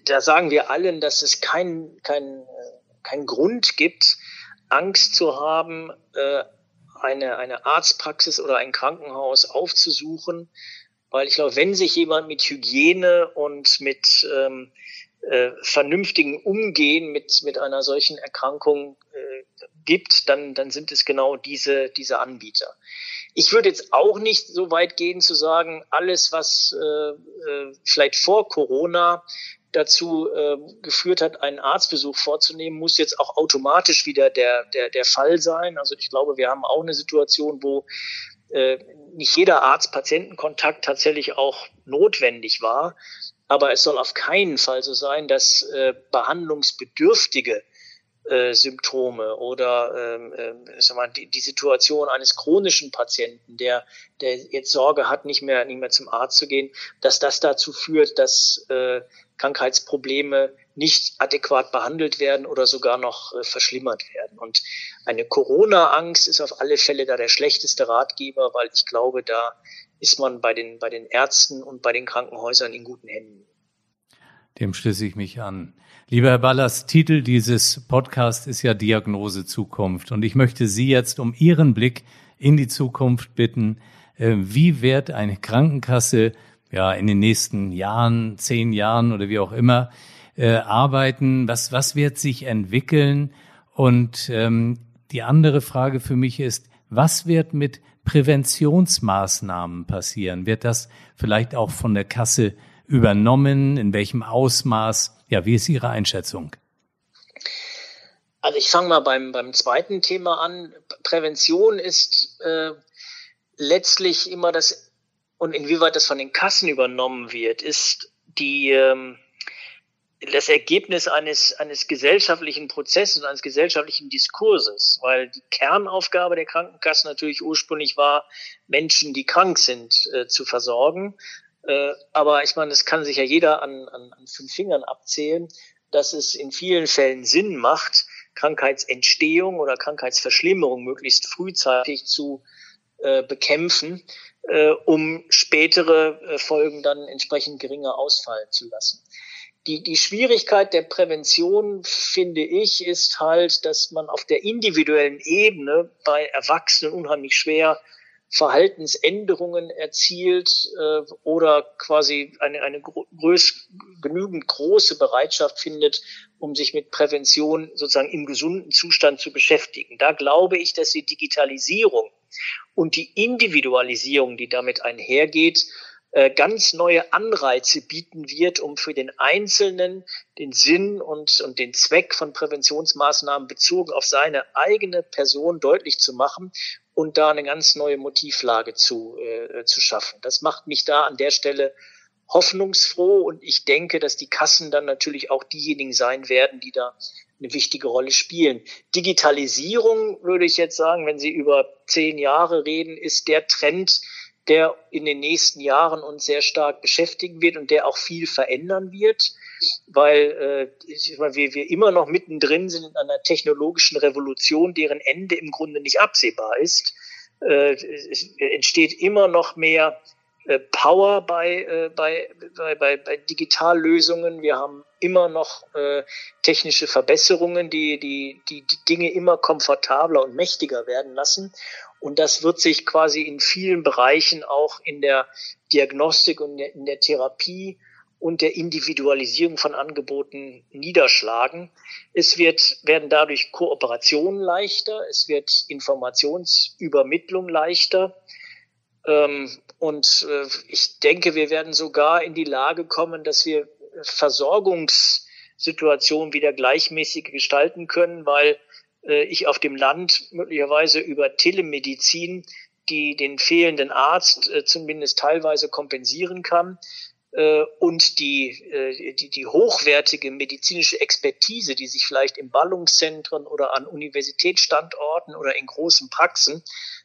Da sagen wir allen, dass es keinen kein, kein Grund gibt, Angst zu haben, eine, eine Arztpraxis oder ein Krankenhaus aufzusuchen. Weil ich glaube, wenn sich jemand mit Hygiene und mit ähm, äh, vernünftigen Umgehen mit, mit einer solchen Erkrankung äh, gibt, dann, dann sind es genau diese, diese Anbieter. Ich würde jetzt auch nicht so weit gehen zu sagen, alles, was äh, vielleicht vor Corona dazu äh, geführt hat, einen Arztbesuch vorzunehmen, muss jetzt auch automatisch wieder der der der Fall sein. Also ich glaube, wir haben auch eine Situation, wo äh, nicht jeder Arzt-Patienten-Kontakt tatsächlich auch notwendig war. Aber es soll auf keinen Fall so sein, dass äh, behandlungsbedürftige äh, Symptome oder ähm, äh, sag mal, die, die Situation eines chronischen Patienten, der der jetzt Sorge hat, nicht mehr nicht mehr zum Arzt zu gehen, dass das dazu führt, dass äh, Krankheitsprobleme nicht adäquat behandelt werden oder sogar noch äh, verschlimmert werden. Und eine Corona-Angst ist auf alle Fälle da der schlechteste Ratgeber, weil ich glaube, da ist man bei den, bei den Ärzten und bei den Krankenhäusern in guten Händen. Dem schließe ich mich an. Lieber Herr Ballast, Titel dieses Podcasts ist ja Diagnose Zukunft. Und ich möchte Sie jetzt um Ihren Blick in die Zukunft bitten. Äh, wie wird eine Krankenkasse ja in den nächsten Jahren, zehn Jahren oder wie auch immer, äh, arbeiten? Was, was wird sich entwickeln? Und ähm, die andere Frage für mich ist, was wird mit Präventionsmaßnahmen passieren? Wird das vielleicht auch von der Kasse übernommen? In welchem Ausmaß? Ja, wie ist Ihre Einschätzung? Also ich fange mal beim, beim zweiten Thema an. Prävention ist äh, letztlich immer das. Und inwieweit das von den Kassen übernommen wird, ist die, ähm, das Ergebnis eines, eines gesellschaftlichen Prozesses, eines gesellschaftlichen Diskurses. Weil die Kernaufgabe der Krankenkassen natürlich ursprünglich war, Menschen, die krank sind, äh, zu versorgen. Äh, aber ich meine, das kann sich ja jeder an, an, an fünf Fingern abzählen, dass es in vielen Fällen Sinn macht, Krankheitsentstehung oder Krankheitsverschlimmerung möglichst frühzeitig zu äh, bekämpfen, um spätere Folgen dann entsprechend geringer ausfallen zu lassen. Die, die Schwierigkeit der Prävention, finde ich, ist halt, dass man auf der individuellen Ebene bei Erwachsenen unheimlich schwer Verhaltensänderungen erzielt äh, oder quasi eine, eine groß, genügend große Bereitschaft findet, um sich mit Prävention sozusagen im gesunden Zustand zu beschäftigen. Da glaube ich, dass die Digitalisierung und die Individualisierung, die damit einhergeht, ganz neue Anreize bieten wird, um für den Einzelnen den Sinn und, und den Zweck von Präventionsmaßnahmen bezogen auf seine eigene Person deutlich zu machen und da eine ganz neue Motivlage zu, äh, zu schaffen. Das macht mich da an der Stelle hoffnungsfroh und ich denke, dass die Kassen dann natürlich auch diejenigen sein werden, die da eine wichtige Rolle spielen. Digitalisierung, würde ich jetzt sagen, wenn Sie über zehn Jahre reden, ist der Trend, der in den nächsten Jahren uns sehr stark beschäftigen wird und der auch viel verändern wird, weil äh, wir, wir immer noch mittendrin sind in einer technologischen Revolution, deren Ende im Grunde nicht absehbar ist. Äh, es entsteht immer noch mehr äh, Power bei, äh, bei, bei, bei, bei Digitallösungen. Wir haben immer noch äh, technische Verbesserungen, die, die, die die Dinge immer komfortabler und mächtiger werden lassen. Und das wird sich quasi in vielen Bereichen auch in der Diagnostik und in der Therapie und der Individualisierung von Angeboten niederschlagen. Es wird, werden dadurch Kooperationen leichter, es wird Informationsübermittlung leichter. Und ich denke, wir werden sogar in die Lage kommen, dass wir Versorgungssituationen wieder gleichmäßig gestalten können, weil ich auf dem Land möglicherweise über Telemedizin, die den fehlenden Arzt zumindest teilweise kompensieren kann, und die, die, die hochwertige medizinische Expertise, die sich vielleicht in Ballungszentren oder an Universitätsstandorten oder in großen Praxen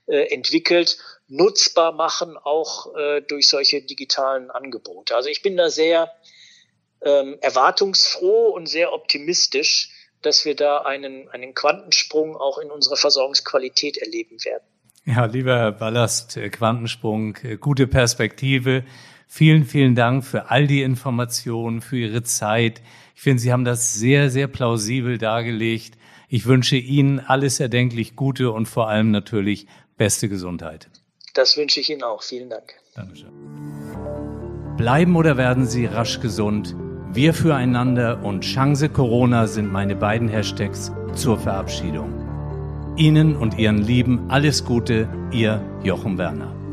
entwickelt, nutzbar machen, auch durch solche digitalen Angebote. Also ich bin da sehr erwartungsfroh und sehr optimistisch, dass wir da einen, einen Quantensprung auch in unserer Versorgungsqualität erleben werden. Ja, lieber Herr Ballast, Quantensprung, gute Perspektive. Vielen, vielen Dank für all die Informationen, für Ihre Zeit. Ich finde, Sie haben das sehr, sehr plausibel dargelegt. Ich wünsche Ihnen alles erdenklich Gute und vor allem natürlich beste Gesundheit. Das wünsche ich Ihnen auch. Vielen Dank. Dankeschön. Bleiben oder werden Sie rasch gesund? Wir füreinander und Chance Corona sind meine beiden Hashtags zur Verabschiedung. Ihnen und Ihren Lieben alles Gute, Ihr Jochen Werner.